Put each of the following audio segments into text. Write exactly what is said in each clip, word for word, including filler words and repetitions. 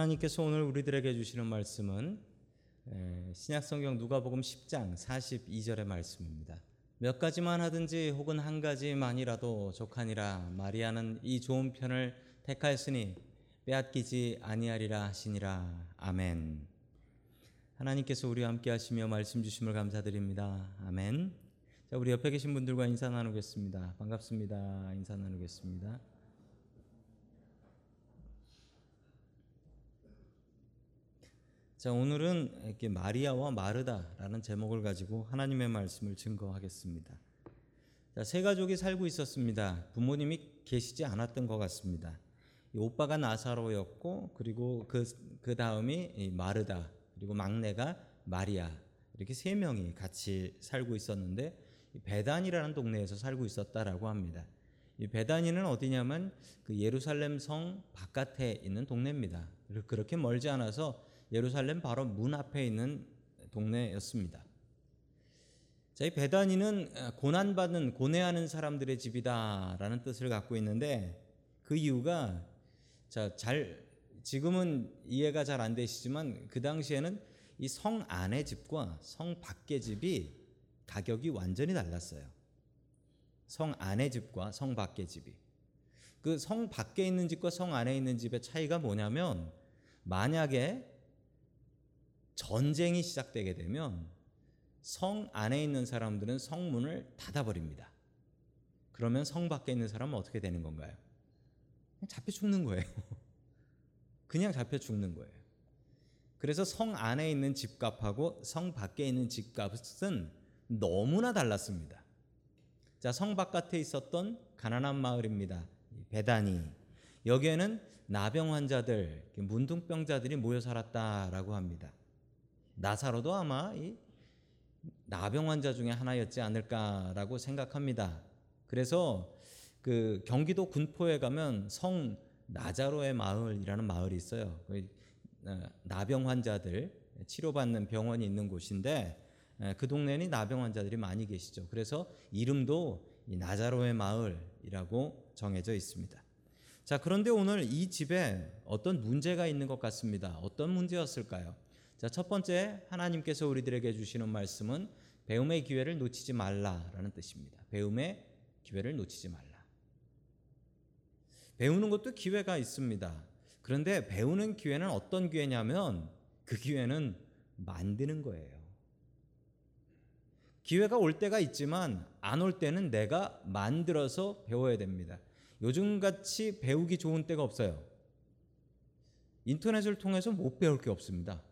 하나님께서 오늘 우리들에게 주시는 말씀은 신약성경 누가복음 십 장 사십이 절의 말씀입니다. 몇 가지만 하든지 혹은 한 가지만이라도 족하니라. 마리아는 이 좋은 편을 택하였으니 빼앗기지 아니하리라 하시니라. 아멘. 하나님께서 우리와 함께 하시며 말씀 주심을 감사드립니다. 아멘. 자, 우리 옆에 계신 분들과 인사 나누겠습니다. 반갑습니다. 인사 나누겠습니다. 자, 오늘은 이렇게 마리아와 마르다라는 제목을 가지고 하나님의 말씀을 증거하겠습니다. 자, 세 가족이 살고 있었습니다. 부모님이 계시지 않았던 것 같습니다. 이 오빠가 나사로였고, 그리고 그, 그 다음이 이 마르다, 그리고 막내가 마리아, 이렇게 세 명이 같이 살고 있었는데 베다니라는 동네에서 살고 있었다라고 합니다. 이 베다니는 어디냐면 그 예루살렘 성 바깥에 있는 동네입니다. 그렇게 멀지 않아서 예루살렘 바로 문 앞에 있는 동네였습니다. 자, 이 베다니는 고난받는, 고뇌하는 사람들의 집이다라는 뜻을 갖고 있는데, 그 이유가 자, 잘 지금은 이해가 잘 안 되시지만 그 당시에는 이 성 안의 집과 성 밖의 집이 가격이 완전히 달랐어요. 성 안의 집과 성 밖의 집이. 그 성 밖에 있는 집과 성 안에 있는 집의 차이가 뭐냐면, 만약에 전쟁이 시작되게 되면 성 안에 있는 사람들은 성문을 닫아버립니다. 그러면 성 밖에 있는 사람은 어떻게 되는 건가요? 그냥 잡혀 죽는 거예요. 그냥 잡혀 죽는 거예요. 그래서 성 안에 있는 집값하고 성 밖에 있는 집값은 너무나 달랐습니다. 자, 성 바깥에 있었던 가난한 마을입니다. 베다니. 여기에는 나병 환자들, 문둥병자들이 모여 살았다라고 합니다. 나사로도 아마 이 나병 환자 중에 하나였지 않을까라고 생각합니다. 그래서 그 경기도 군포에 가면 성 나자로의 마을이라는 마을이 있어요. 나병 환자들 치료받는 병원이 있는 곳인데 그 동네는 나병 환자들이 많이 계시죠. 그래서 이름도 이 나자로의 마을이라고 정해져 있습니다. 자, 그런데 오늘 이 집에 어떤 문제가 있는 것 같습니다. 어떤 문제였을까요? 자, 첫 번째, 하나님께서 우리들에게 주시는 말씀은 배움의 기회를 놓치지 말라라는 뜻입니다. 배움의 기회를 놓치지 말라. 배우는 것도 기회가 있습니다. 그런데 배우는 기회는 어떤 기회냐면 그 기회는 만드는 거예요. 기회가 올 때가 있지만 안 올 때는 내가 만들어서 배워야 됩니다. 요즘같이 배우기 좋은 때가 없어요. 인터넷을 통해서 못 배울 게 없습니다.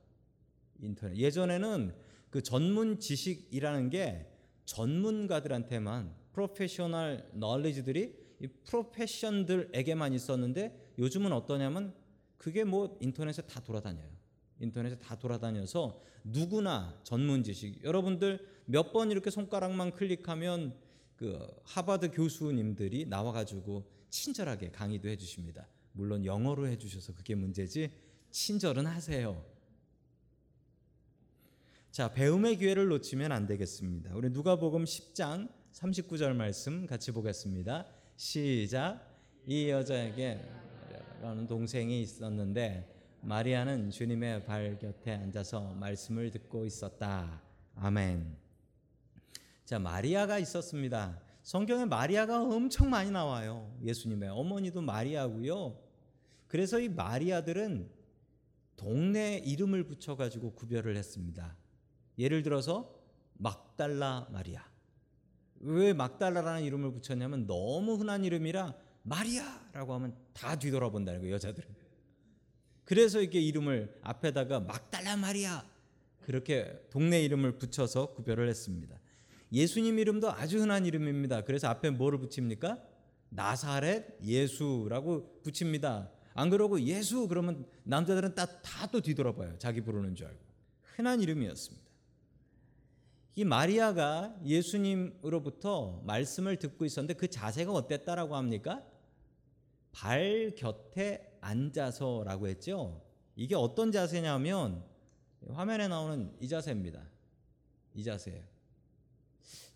인터넷. 예전에는 그 전문 지식이라는 게 전문가들한테만, 프로페셔널 knowledge들이 이 프로페션들에게만 있었는데, 요즘은 어떠냐면 그게 뭐 인터넷에 다 돌아다녀요. 인터넷에 다 돌아다녀서 누구나 전문 지식. 여러분들 몇 번 이렇게 손가락만 클릭하면 그 하버드 교수님들이 나와가지고 친절하게 강의도 해주십니다. 물론 영어로 해주셔서 그게 문제지 친절은 하세요. 자, 배움의 기회를 놓치면 안 되겠습니다. 우리 누가복음 십 장 삼십구 절 말씀 같이 보겠습니다. 시작. 이 여자에게 라는 동생이 있었는데 마리아는 주님의 발 곁에 앉아서 말씀을 듣고 있었다. 아멘. 자, 마리아가 있었습니다. 성경에 마리아가 엄청 많이 나와요. 예수님의 어머니도 마리아고요. 그래서 이 마리아들은 동네 이름을 붙여가지고 구별을 했습니다. 예를 들어서 막달라 마리아. 왜 막달라라는 이름을 붙였냐면 너무 흔한 이름이라 마리아라고 하면 다 뒤돌아본다는 거예요, 여자들은. 그래서 이렇게 이름을 앞에다가 막달라 마리아, 그렇게 동네 이름을 붙여서 구별을 했습니다. 예수님 이름도 아주 흔한 이름입니다. 그래서 앞에 뭐를 붙입니까? 나사렛 예수라고 붙입니다. 안 그러고 예수 그러면 남자들은 다 다 또 뒤돌아봐요. 자기 부르는 줄 알고. 흔한 이름이었습니다. 이 마리아가 예수님으로부터 말씀을 듣고 있었는데 그 자세가 어땠다라고 합니까? 발 곁에 앉아서라고 했죠. 이게 어떤 자세냐면 화면에 나오는 이 자세입니다. 이 자세예요.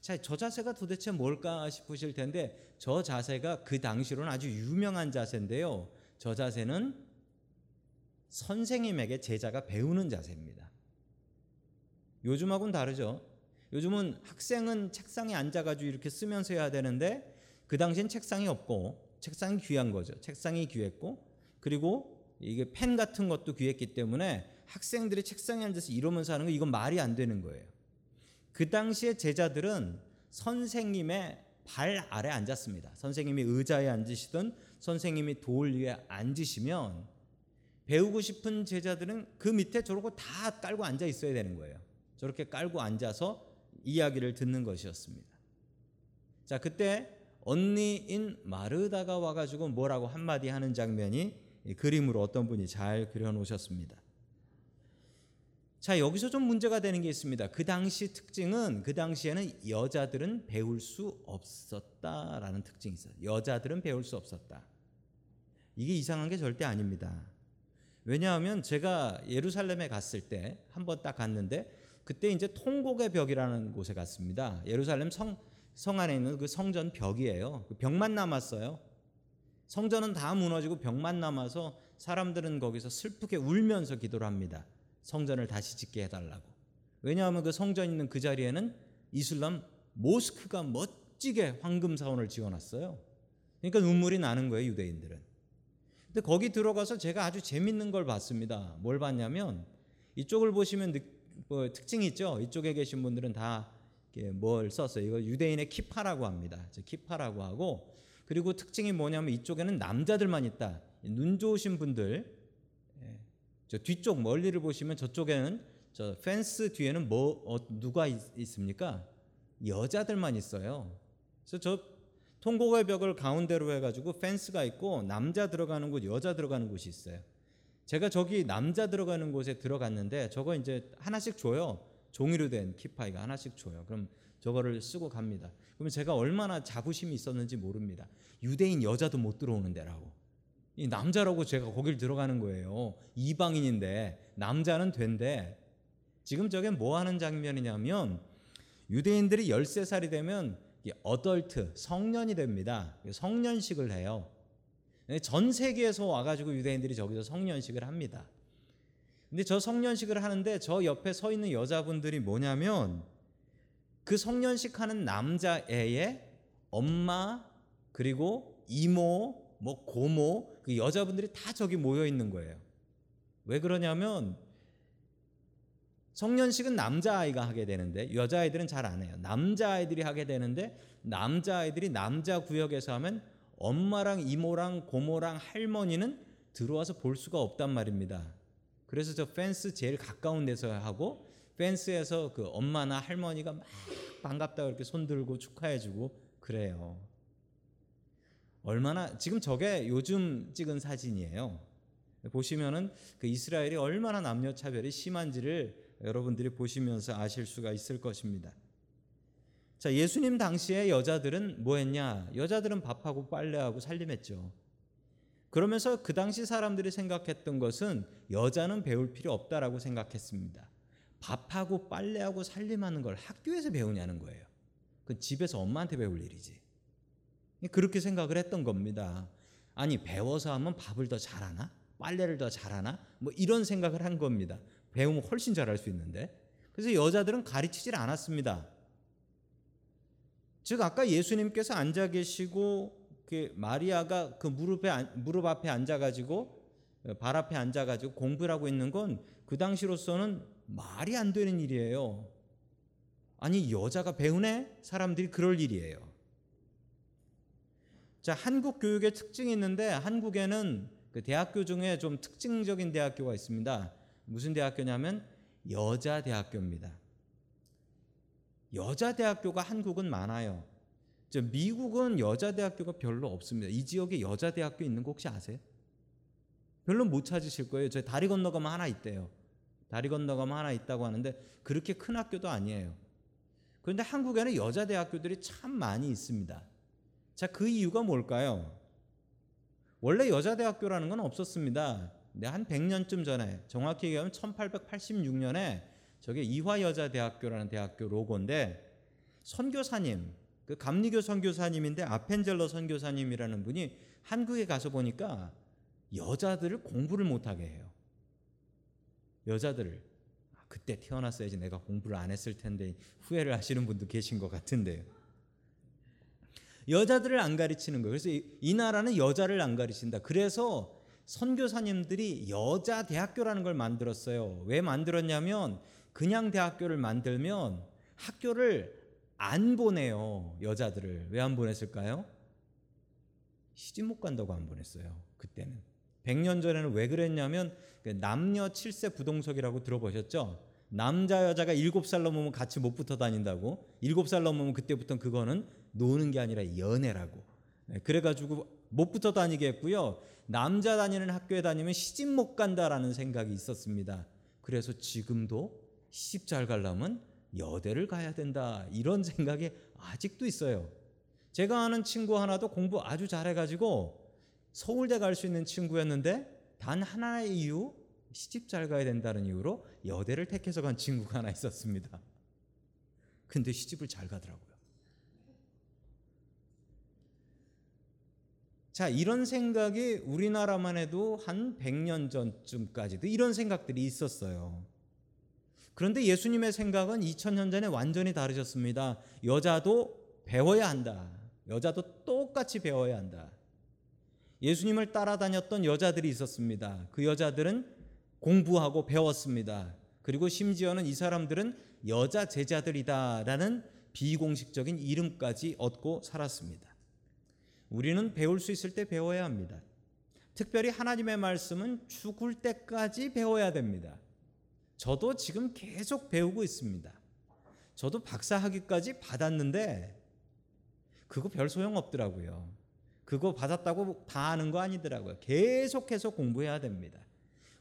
자, 저 자세가 도대체 뭘까 싶으실 텐데 저 자세가 그 당시로는 아주 유명한 자세인데요. 저 자세는 선생님에게 제자가 배우는 자세입니다. 요즘하고는 다르죠. 요즘은 학생은 책상에 앉아가지고 이렇게 쓰면서 해야 되는데 그 당시엔 책상이 없고 책상이 귀한 거죠. 책상이 귀했고 그리고 이게 펜 같은 것도 귀했기 때문에 학생들이 책상에 앉아서 이러면서 하는 거 이건 말이 안 되는 거예요. 그 당시에 제자들은 선생님의 발 아래 앉았습니다. 선생님이 의자에 앉으시든 선생님이 돌 위에 앉으시면 배우고 싶은 제자들은 그 밑에 저러고 다 깔고 앉아 있어야 되는 거예요. 저렇게 깔고 앉아서 이야기를 듣는 것이었습니다. 자, 그때 언니인 마르다가 와가지고 뭐라고 한마디 하는 장면이 이 그림으로 어떤 분이 잘 그려놓으셨습니다. 자, 여기서 좀 문제가 되는 게 있습니다. 그 당시 특징은 그 당시에는 여자들은 배울 수 없었다라는 특징이 있어요. 여자들은 배울 수 없었다. 이게 이상한 게 절대 아닙니다. 왜냐하면 제가 예루살렘에 갔을 때 한 번 딱 갔는데 그때 이제 통곡의 벽이라는 곳에 갔습니다. 예루살렘 성, 성 안에 있는 그 성전 벽이에요. 그 벽만 남았어요. 성전은 다 무너지고 벽만 남아서 사람들은 거기서 슬프게 울면서 기도를 합니다. 성전을 다시 짓게 해달라고. 왜냐하면 그 성전 있는 그 자리에는 이슬람 모스크가 멋지게 황금 사원을 지어놨어요. 그러니까 눈물이 나는 거예요, 유대인들은. 근데 거기 들어가서 제가 아주 재밌는 걸 봤습니다. 뭘 봤냐면 이쪽을 보시면 뭐 특징이 있죠. 이쪽에 계신 분들은 다 뭘 썼어요. 이거 유대인의 키파라고 합니다. 키파라고 하고 그리고 특징이 뭐냐면 이쪽에는 남자들만 있다. 눈 좋으신 분들 저 뒤쪽 멀리를 보시면 저쪽에는 저 펜스 뒤에는 뭐 어, 누가 있, 있습니까? 여자들만 있어요. 그래서 저 통곡의 벽을 가운데로 해가지고 펜스가 있고 남자 들어가는 곳, 여자 들어가는 곳이 있어요. 제가 저기 남자 들어가는 곳에 들어갔는데 저거 이제 하나씩 줘요. 종이로 된 키파이가 하나씩 줘요. 그럼 저거를 쓰고 갑니다. 그럼 제가 얼마나 자부심이 있었는지 모릅니다. 유대인 여자도 못 들어오는 데라고. 이 남자라고 제가 거길 들어가는 거예요. 이방인인데 남자는 된대. 지금 저게 뭐 하는 장면이냐면 유대인들이 열세 살이 되면 어덜트 성년이 됩니다. 성년식을 해요. 전 세계에서 와가지고 유대인들이 저기서 성년식을 합니다. 근데 저 성년식을 하는데 저 옆에 서 있는 여자분들이 뭐냐면 그 성년식 하는 남자애의 엄마 그리고 이모 뭐 고모 그 여자분들이 다 저기 모여 있는 거예요. 왜 그러냐면 성년식은 남자아이가 하게 되는데 여자아이들은 잘 안 해요. 남자아이들이 하게 되는데 남자아이들이 남자 구역에서 하면 엄마랑 이모랑 고모랑 할머니는 들어와서 볼 수가 없단 말입니다. 그래서 저 펜스 제일 가까운 데서 하고 펜스에서 그 엄마나 할머니가 막 반갑다고 이렇게 손들고 축하해주고 그래요. 얼마나 지금 저게 요즘 찍은 사진이에요. 보시면은 그 이스라엘이 얼마나 남녀 차별이 심한지를 여러분들이 보시면서 아실 수가 있을 것입니다. 자, 예수님 당시에 여자들은 뭐 했냐? 여자들은 밥하고 빨래하고 살림했죠. 그러면서 그 당시 사람들이 생각했던 것은 여자는 배울 필요 없다라고 생각했습니다. 밥하고 빨래하고 살림하는 걸 학교에서 배우냐는 거예요. 그건 집에서 엄마한테 배울 일이지. 그렇게 생각을 했던 겁니다. 아니 배워서 하면 밥을 더 잘하나? 빨래를 더 잘하나? 뭐 이런 생각을 한 겁니다. 배우면 훨씬 잘할 수 있는데. 그래서 여자들은 가르치질 않았습니다. 즉 아까 예수님께서 앉아 계시고 그 마리아가 그 무릎에 무릎 앞에 앉아가지고 발 앞에 앉아가지고 공부를 하고 있는 건 그 당시로서는 말이 안 되는 일이에요. 아니 여자가 배우네? 사람들이 그럴 일이에요. 자, 한국 교육의 특징이 있는데 한국에는 그 대학교 중에 좀 특징적인 대학교가 있습니다. 무슨 대학교냐면 여자 대학교입니다. 여자 대학교가 한국은 많아요. 저 미국은 여자 대학교가 별로 없습니다. 이 지역에 여자 대학교 있는 거 혹시 아세요? 별로 못 찾으실 거예요. 저 다리 건너가면 하나 있대요. 다리 건너가면 하나 있다고 하는데 그렇게 큰 학교도 아니에요. 그런데 한국에는 여자 대학교들이 참 많이 있습니다. 자, 그 이유가 뭘까요? 원래 여자 대학교라는 건 없었습니다. 근데 한 백 년쯤 전에, 정확히 얘기하면 천팔백팔십육 년에 저게 이화여자대학교라는 대학교 로고인데 선교사님, 그 감리교 선교사님인데 아펜젤러 선교사님이라는 분이 한국에 가서 보니까 여자들을 공부를 못하게 해요. 여자들을 그때 태어났어야지 내가 공부를 안 했을 텐데 후회를 하시는 분도 계신 것 같은데요. 여자들을 안 가르치는 거예요. 그래서 이, 이 나라는 여자를 안 가르친다. 그래서 선교사님들이 여자 대학교라는 걸 만들었어요. 왜 만들었냐면 그냥 대학교를 만들면 학교를 안 보내요. 여자들을. 왜 안 보냈을까요? 시집 못 간다고 안 보냈어요. 그때는. 백 년 전에는 왜 그랬냐면 남녀 칠 세 부동석이라고 들어보셨죠? 남자 여자가 일곱 살 넘으면 같이 못 붙어 다닌다고. 일곱 살 넘으면 그때부터는 그거는 노는 게 아니라 연애라고. 그래가지고 못 붙어 다니게 했고요. 남자 다니는 학교에 다니면 시집 못 간다라는 생각이 있었습니다. 그래서 지금도 시집 잘 가려면 여대를 가야 된다 이런 생각이 아직도 있어요. 제가 아는 친구 하나도 공부 아주 잘해가지고 서울대 갈 수 있는 친구였는데 단 하나의 이유, 시집 잘 가야 된다는 이유로 여대를 택해서 간 친구가 하나 있었습니다. 근데 시집을 잘 가더라고요. 자, 이런 생각이 우리나라만 해도 한 백 년 전쯤까지도 이런 생각들이 있었어요. 그런데 예수님의 생각은 이천 년 전에 완전히 다르셨습니다. 여자도 배워야 한다. 여자도 똑같이 배워야 한다. 예수님을 따라다녔던 여자들이 있었습니다. 그 여자들은 공부하고 배웠습니다. 그리고 심지어는 이 사람들은 여자 제자들이다라는 비공식적인 이름까지 얻고 살았습니다. 우리는 배울 수 있을 때 배워야 합니다. 특별히 하나님의 말씀은 죽을 때까지 배워야 됩니다. 저도 지금 계속 배우고 있습니다. 저도 박사학위까지 받았는데 그거 별 소용 없더라고요. 그거 받았다고 다 아는 거 아니더라고요. 계속해서 공부해야 됩니다.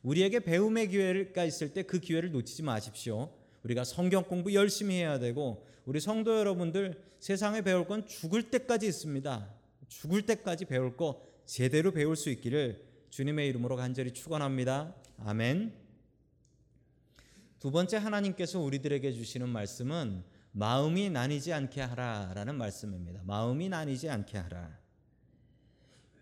우리에게 배움의 기회가 있을 때 그 기회를 놓치지 마십시오. 우리가 성경 공부 열심히 해야 되고, 우리 성도 여러분들, 세상에 배울 건 죽을 때까지 있습니다. 죽을 때까지 배울 거 제대로 배울 수 있기를 주님의 이름으로 간절히 축원합니다. 아멘. 두 번째, 하나님께서 우리들에게 주시는 말씀은 마음이 나뉘지 않게 하라라는 말씀입니다. 마음이 나뉘지 않게 하라.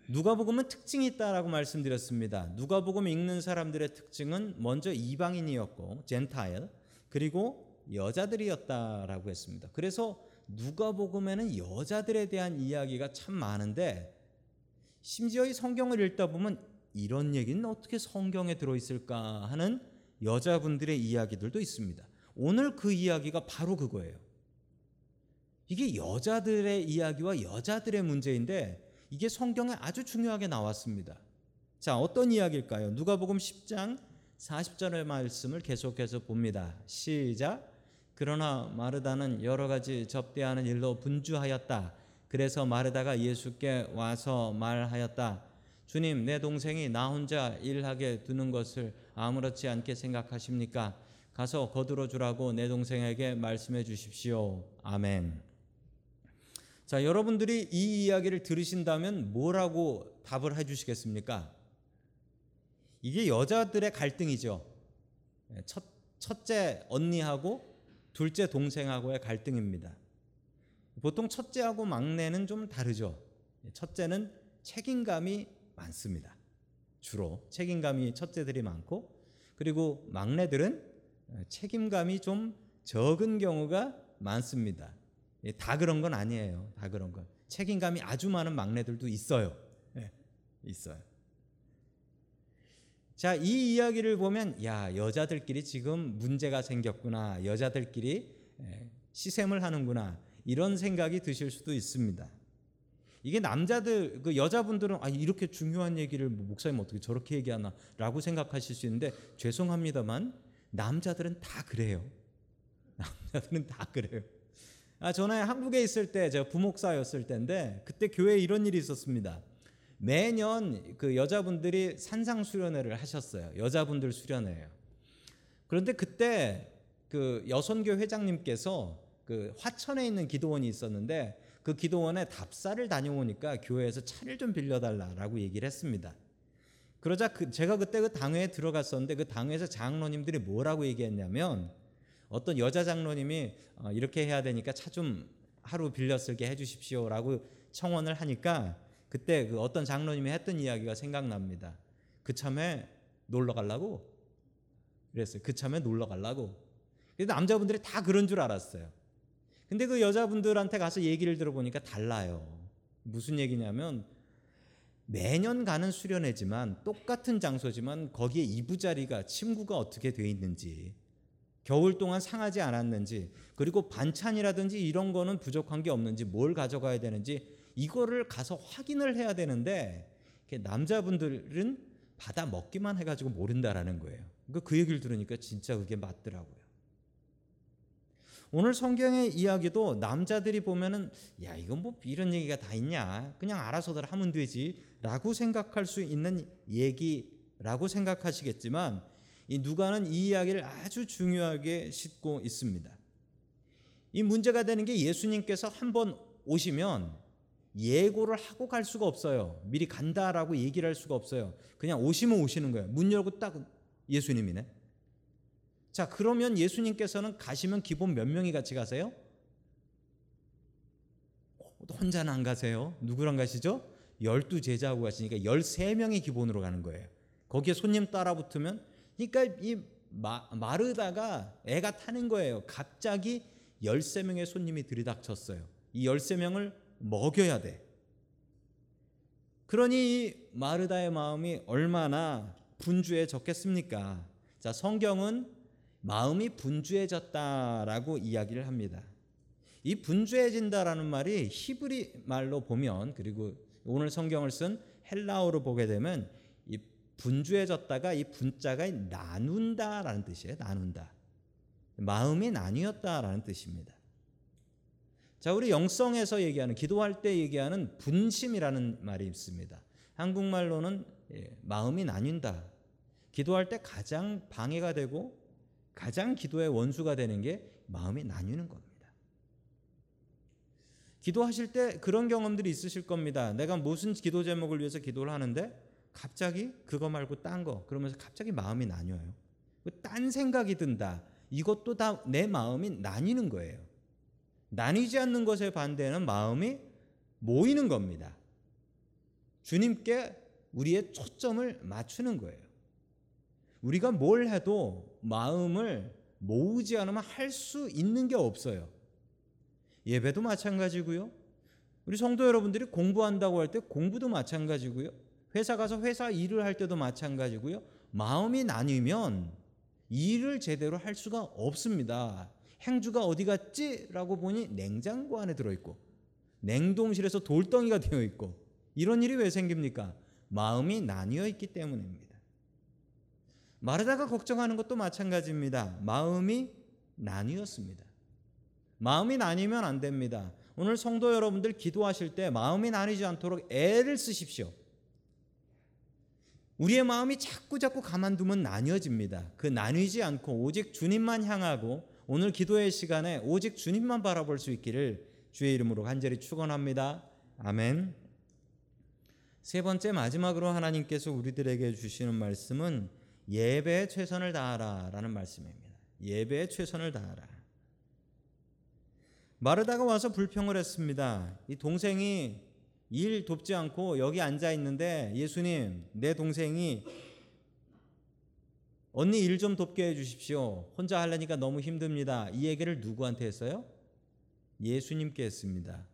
누가복음은 특징이 있다라고 말씀드렸습니다. 누가복음 읽는 사람들의 특징은 먼저 이방인이었고 젠타일, 그리고 여자들이었다라고 했습니다. 그래서 누가복음에는 여자들에 대한 이야기가 참 많은데, 심지어 이 성경을 읽다 보면 이런 얘기는 어떻게 성경에 들어있을까 하는 여자분들의 이야기들도 있습니다. 오늘 그 이야기가 바로 그거예요. 이게 여자들의 이야기와 여자들의 문제인데 이게 성경에 아주 중요하게 나왔습니다. 자, 어떤 이야기일까요? 누가복음 십 장 사십 절의 말씀을 계속해서 봅니다. 시작. 그러나 마르다는 여러 가지 접대하는 일로 분주하였다. 그래서 마르다가 예수께 와서 말하였다. 주님, 내 동생이 나 혼자 일하게 두는 것을 아무렇지 않게 생각하십니까? 가서 거들어 주라고 내 동생에게 말씀해 주십시오. 아멘. 자, 여러분들이 이 이야기를 들으신다면 뭐라고 답을 해 주시겠습니까? 이게 여자들의 갈등이죠. 첫, 첫째 언니하고 둘째 동생하고의 갈등입니다. 보통 첫째하고 막내는 좀 다르죠. 첫째는 책임감이 많습니다. 주로 책임감이 첫째들이 많고, 그리고 막내들은 책임감이 좀 적은 경우가 많습니다. 다 그런 건 아니에요. 다 그런 건. 책임감이 아주 많은 막내들도 있어요. 네, 있어요. 자, 이 이야기를 보면 야, 여자들끼리 지금 문제가 생겼구나. 여자들끼리 시샘을 하는구나. 이런 생각이 드실 수도 있습니다. 이게 남자들, 그 여자분들은 아, 이렇게 중요한 얘기를 목사님 어떻게 저렇게 얘기하나 라고 생각하실 수 있는데, 죄송합니다만 남자들은 다 그래요. 남자들은 다 그래요. 아, 전에 한국에 있을 때 제가 부목사였을 때인데 그때 교회에 이런 일이 있었습니다. 매년 그 여자분들이 산상수련회를 하셨어요. 여자분들 수련회예요. 그런데 그때 그 여선교 회장님께서 그 화천에 있는 기도원이 있었는데 그 기도원에 답사를 다녀오니까 교회에서 차를 좀 빌려달라라고 얘기를 했습니다. 그러자 그 제가 그때 그 당회에 들어갔었는데 그 당회에서 장로님들이 뭐라고 얘기했냐면, 어떤 여자 장로님이 이렇게 해야 되니까 차 좀 하루 빌려 쓰게 해주십시오라고 청원을 하니까 그때 그 어떤 장로님이 했던 이야기가 생각납니다. 그참에 놀러 가려고 이랬어요. 그참에 놀러 가려고. 근데 남자분들이 다 그런 줄 알았어요. 근데 그 여자분들한테 가서 얘기를 들어보니까 달라요. 무슨 얘기냐면 매년 가는 수련회지만 똑같은 장소지만 거기에 이부자리가 침구가 어떻게 돼 있는지, 겨울 동안 상하지 않았는지, 그리고 반찬이라든지 이런 거는 부족한 게 없는지, 뭘 가져가야 되는지 이거를 가서 확인을 해야 되는데 남자분들은 받아 먹기만 해가지고 모른다라는 거예요. 그러니까 그 얘기를 들으니까 진짜 그게 맞더라고요. 오늘 성경의 이야기도 남자들이 보면은 야 이건 뭐 이런 얘기가 다 있냐, 그냥 알아서들 하면 되지 라고 생각할 수 있는 얘기라고 생각하시겠지만 이 누가는 이 이야기를 아주 중요하게 싣고 있습니다. 이 문제가 되는 게 예수님께서 한번 오시면 예고를 하고 갈 수가 없어요. 미리 간다라고 얘기를 할 수가 없어요. 그냥 오시면 오시는 거예요. 문 열고 딱 예수님이네. 자, 그러면 예수님께서는 가시면 기본 몇 명이 같이 가세요? 혼자는 안 가세요. 누구랑 가시죠? 열두 제자하고 가시니까 열세 명이 기본으로 가는 거예요. 거기에 손님 따라 붙으면, 그러니까 이 마, 마르다가 애가 타는 거예요. 갑자기 열세 명의 손님이 들이닥쳤어요. 이 열세 명을 먹여야 돼. 그러니 이 마르다의 마음이 얼마나 분주해졌겠습니까? 자, 성경은 마음이 분주해졌다라고 이야기를 합니다. 이 분주해진다라는 말이 히브리 말로 보면, 그리고 오늘 성경을 쓴 헬라어로 보게 되면 이 분주해졌다가 이 분자가 나눈다라는 뜻이에요. 나눈다. 마음이 나뉘었다라는 뜻입니다. 자, 우리 영성에서 얘기하는, 기도할 때 얘기하는 분심이라는 말이 있습니다. 한국말로는 마음이 나뉜다. 기도할 때 가장 방해가 되고 가장 기도의 원수가 되는 게 마음이 나뉘는 겁니다. 기도하실 때 그런 경험들이 있으실 겁니다. 내가 무슨 기도 제목을 위해서 기도를 하는데 갑자기 그거 말고 딴 거, 그러면서 갑자기 마음이 나뉘어요. 딴 생각이 든다. 이것도 다 내 마음이 나뉘는 거예요. 나뉘지 않는 것에 반대는 마음이 모이는 겁니다. 주님께 우리의 초점을 맞추는 거예요. 우리가 뭘 해도 마음을 모으지 않으면 할 수 있는 게 없어요. 예배도 마찬가지고요. 우리 성도 여러분들이 공부한다고 할 때 공부도 마찬가지고요. 회사 가서 회사 일을 할 때도 마찬가지고요. 마음이 나뉘면 일을 제대로 할 수가 없습니다. 행주가 어디 갔지? 라고 보니 냉장고 안에 들어있고 냉동실에서 돌덩이가 되어 있고, 이런 일이 왜 생깁니까? 마음이 나뉘어 있기 때문입니다. 마르다가 걱정하는 것도 마찬가지입니다. 마음이 나뉘었습니다. 마음이 나뉘면 안 됩니다. 오늘 성도 여러분들 기도하실 때 마음이 나뉘지 않도록 애를 쓰십시오. 우리의 마음이 자꾸 자꾸 가만두면 나뉘어집니다. 그 나뉘지 않고 오직 주님만 향하고 오늘 기도의 시간에 오직 주님만 바라볼 수 있기를 주의 이름으로 간절히 축원합니다. 아멘. 세 번째, 마지막으로 하나님께서 우리들에게 주시는 말씀은 예배에 최선을 다하라 라는 말씀입니다. 예배에 최선을 다하라. 마르다가 와서 불평을 했습니다. 이 동생이 일 돕지 않고 여기 앉아 있는데 예수님, 내 동생이 언니 일 좀 돕게 해주십시오. 혼자 하려니까 너무 힘듭니다. 이 얘기를 누구한테 했어요? 예수님께 했습니다.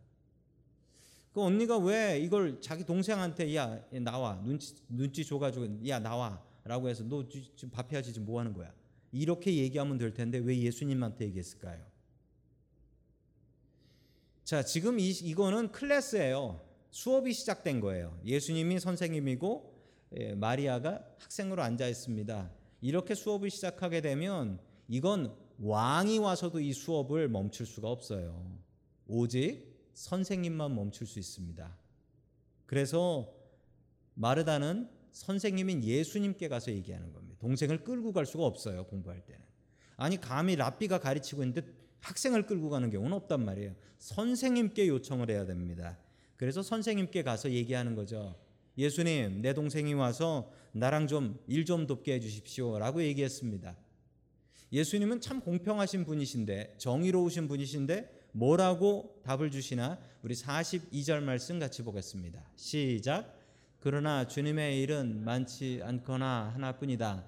그 언니가 왜 이걸 자기 동생한테, 야 나와, 눈치, 눈치 줘가지고 야 나와 라고 해서 너 지금 밥 해야지 지금 뭐 하는 거야 이렇게 얘기하면 될 텐데 왜 예수님한테 얘기했을까요? 자, 지금 이, 이거는 클래스예요. 수업이 시작된 거예요. 예수님이 선생님이고 예, 마리아가 학생으로 앉아 있습니다. 이렇게 수업을 시작하게 되면 이건 왕이 와서도 이 수업을 멈출 수가 없어요. 오직 선생님만 멈출 수 있습니다. 그래서 마르다는 선생님인 예수님께 가서 얘기하는 겁니다. 동생을 끌고 갈 수가 없어요. 공부할 때는. 아니 감히 랍비가 가르치고 있는데 학생을 끌고 가는 경우는 없단 말이에요. 선생님께 요청을 해야 됩니다. 그래서 선생님께 가서 얘기하는 거죠. 예수님, 내 동생이 와서 나랑 좀 일 좀 돕게 해주십시오 라고 얘기했습니다. 예수님은 참 공평하신 분이신데, 정의로우신 분이신데 뭐라고 답을 주시나 우리 사십이 절 말씀 같이 보겠습니다. 시작. 그러나 주님의 일은 많지 않거나 하나뿐이다.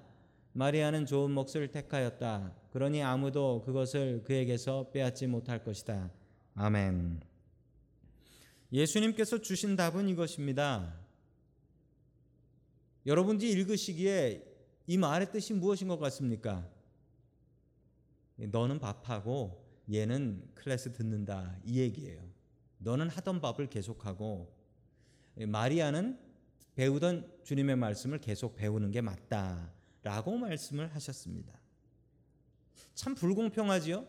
마리아는 좋은 몫을 택하였다. 그러니 아무도 그것을 그에게서 빼앗지 못할 것이다. 아멘. 예수님께서 주신 답은 이것입니다. 여러분들이 읽으시기에 이 말의 뜻이 무엇인 것 같습니까? 너는 밥하고 얘는 클래스 듣는다, 이 얘기예요. 너는 하던 밥을 계속하고 마리아는 배우던 주님의 말씀을 계속 배우는 게 맞다 라고 말씀을 하셨습니다. 참 불공평하지요?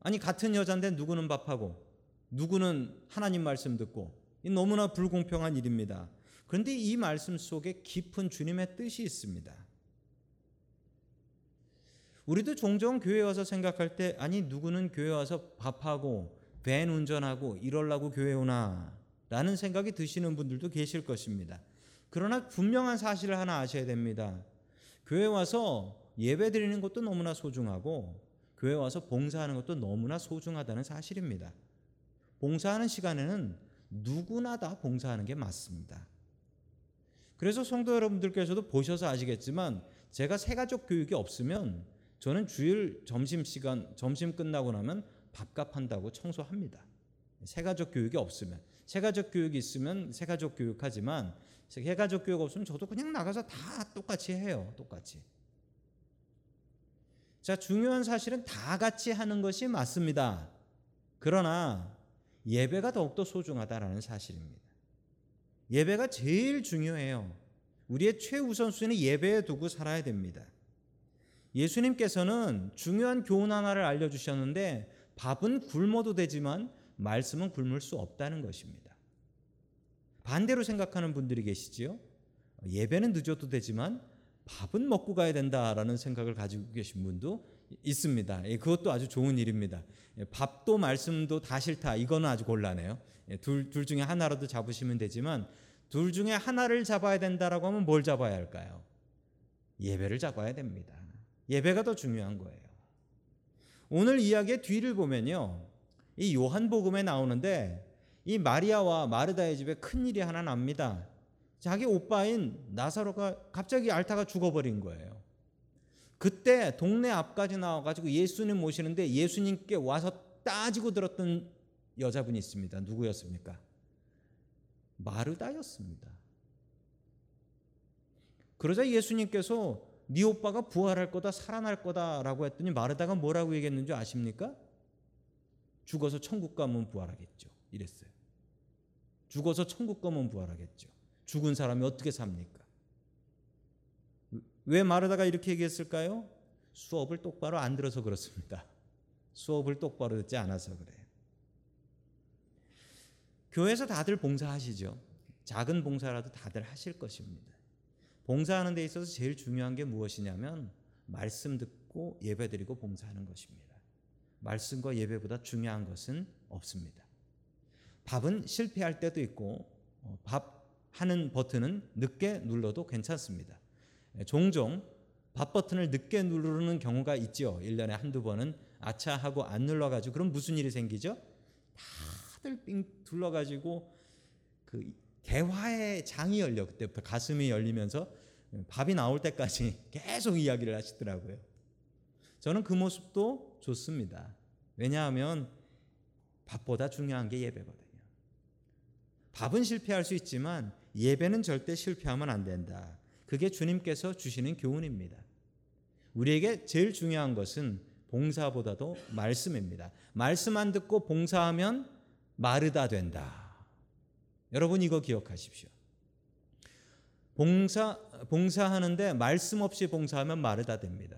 아니, 같은 여잔데 누구는 밥하고 누구는 하나님 말씀 듣고, 너무나 불공평한 일입니다. 그런데 이 말씀 속에 깊은 주님의 뜻이 있습니다. 우리도 종종 교회 와서 생각할 때, 아니 누구는 교회 와서 밥하고 밴 운전하고 이러려고 교회 오나 라는 생각이 드시는 분들도 계실 것입니다. 그러나 분명한 사실을 하나 아셔야 됩니다. 교회 와서 예배 드리는 것도 너무나 소중하고 교회 와서 봉사하는 것도 너무나 소중하다는 사실입니다. 봉사하는 시간에는 누구나 다 봉사하는 게 맞습니다. 그래서 성도 여러분들께서도 보셔서 아시겠지만 제가 세가족 교육이 없으면 저는 주일 점심시간, 점심 끝나고 나면 밥값 한다고 청소합니다. 세가족 교육이 없으면. 세가족 교육이 있으면 세가족 교육하지만 세가족 교육 없으면 저도 그냥 나가서 다 똑같이 해요. 똑같이. 자, 중요한 사실은 다 같이 하는 것이 맞습니다. 그러나 예배가 더욱더 소중하다라는 사실입니다. 예배가 제일 중요해요. 우리의 최우선순위는 예배에 두고 살아야 됩니다. 예수님께서는 중요한 교훈 하나를 알려주셨는데 밥은 굶어도 되지만 말씀은 굶을 수 없다는 것입니다. 반대로 생각하는 분들이 계시지요? 예배는 늦어도 되지만 밥은 먹고 가야 된다라는 생각을 가지고 계신 분도 있습니다. 그것도 아주 좋은 일입니다. 밥도 말씀도 다 싫다, 이거는 아주 곤란해요. 둘, 둘 중에 하나라도 잡으시면 되지만 둘 중에 하나를 잡아야 된다라고 하면 뭘 잡아야 할까요? 예배를 잡아야 됩니다. 예배가 더 중요한 거예요. 오늘 이야기의 뒤를 보면요, 이 요한복음에 나오는데 이 마리아와 마르다의 집에 큰일이 하나 납니다. 자기 오빠인 나사로가 갑자기 알타가 죽어버린 거예요. 그때 동네 앞까지 나와가지고 예수님 모시는데 예수님께 와서 따지고 들었던 여자분이 있습니다. 누구였습니까? 마르다였습니다. 그러자 예수님께서 네 오빠가 부활할 거다, 살아날 거다라고 했더니 마르다가 뭐라고 얘기했는지 아십니까? 죽어서 천국 가면 부활하겠죠, 이랬어요. 죽어서 천국 가면 부활하겠죠. 죽은 사람이 어떻게 삽니까? 왜 마르다가 이렇게 얘기했을까요? 수업을 똑바로 안 들어서 그렇습니다. 수업을 똑바로 듣지 않아서 그래요. 교회에서 다들 봉사하시죠. 작은 봉사라도 다들 하실 것입니다. 봉사하는 데 있어서 제일 중요한 게 무엇이냐면 말씀 듣고 예배 드리고 봉사하는 것입니다. 말씀과 예배보다 중요한 것은 없습니다. 밥은 실패할 때도 있고 밥 하는 버튼은 늦게 눌러도 괜찮습니다. 종종 밥 버튼을 늦게 누르는 경우가 있죠. 일 년에 한두 번은 아차 하고 안 눌러가지고 그럼 무슨 일이 생기죠? 다들 삥 둘러가지고 그 대화의 장이 열려. 그때부터 가슴이 열리면서 밥이 나올 때까지 계속 이야기를 하시더라고요. 저는 그 모습도 좋습니다. 왜냐하면 밥보다 중요한 게 예배거든요. 밥은 실패할 수 있지만 예배는 절대 실패하면 안 된다. 그게 주님께서 주시는 교훈입니다. 우리에게 제일 중요한 것은 봉사보다도 말씀입니다. 말씀 안 듣고 봉사하면 마르다 된다. 여러분 이거 기억하십시오. 봉사, 봉사하는데 말씀 없이 봉사하면 마르다 됩니다.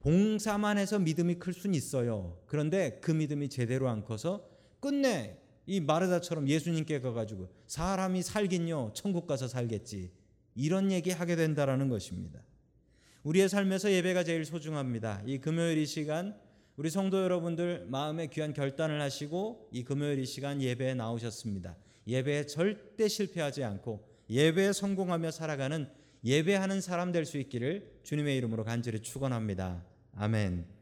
봉사만 해서 믿음이 클 순 있어요. 그런데 그 믿음이 제대로 안 커서 끝내 이 마르다처럼 예수님께 가가지고 사람이 살긴요, 천국 가서 살겠지, 이런 얘기 하게 된다라는 것입니다. 우리의 삶에서 예배가 제일 소중합니다. 이 금요일 이 시간 우리 성도 여러분들 마음에 귀한 결단을 하시고 이 금요일 이 시간 예배에 나오셨습니다. 예배에 절대 실패하지 않고 예배에 성공하며 살아가는 예배하는 사람 될 수 있기를 주님의 이름으로 간절히 축원합니다. 아멘.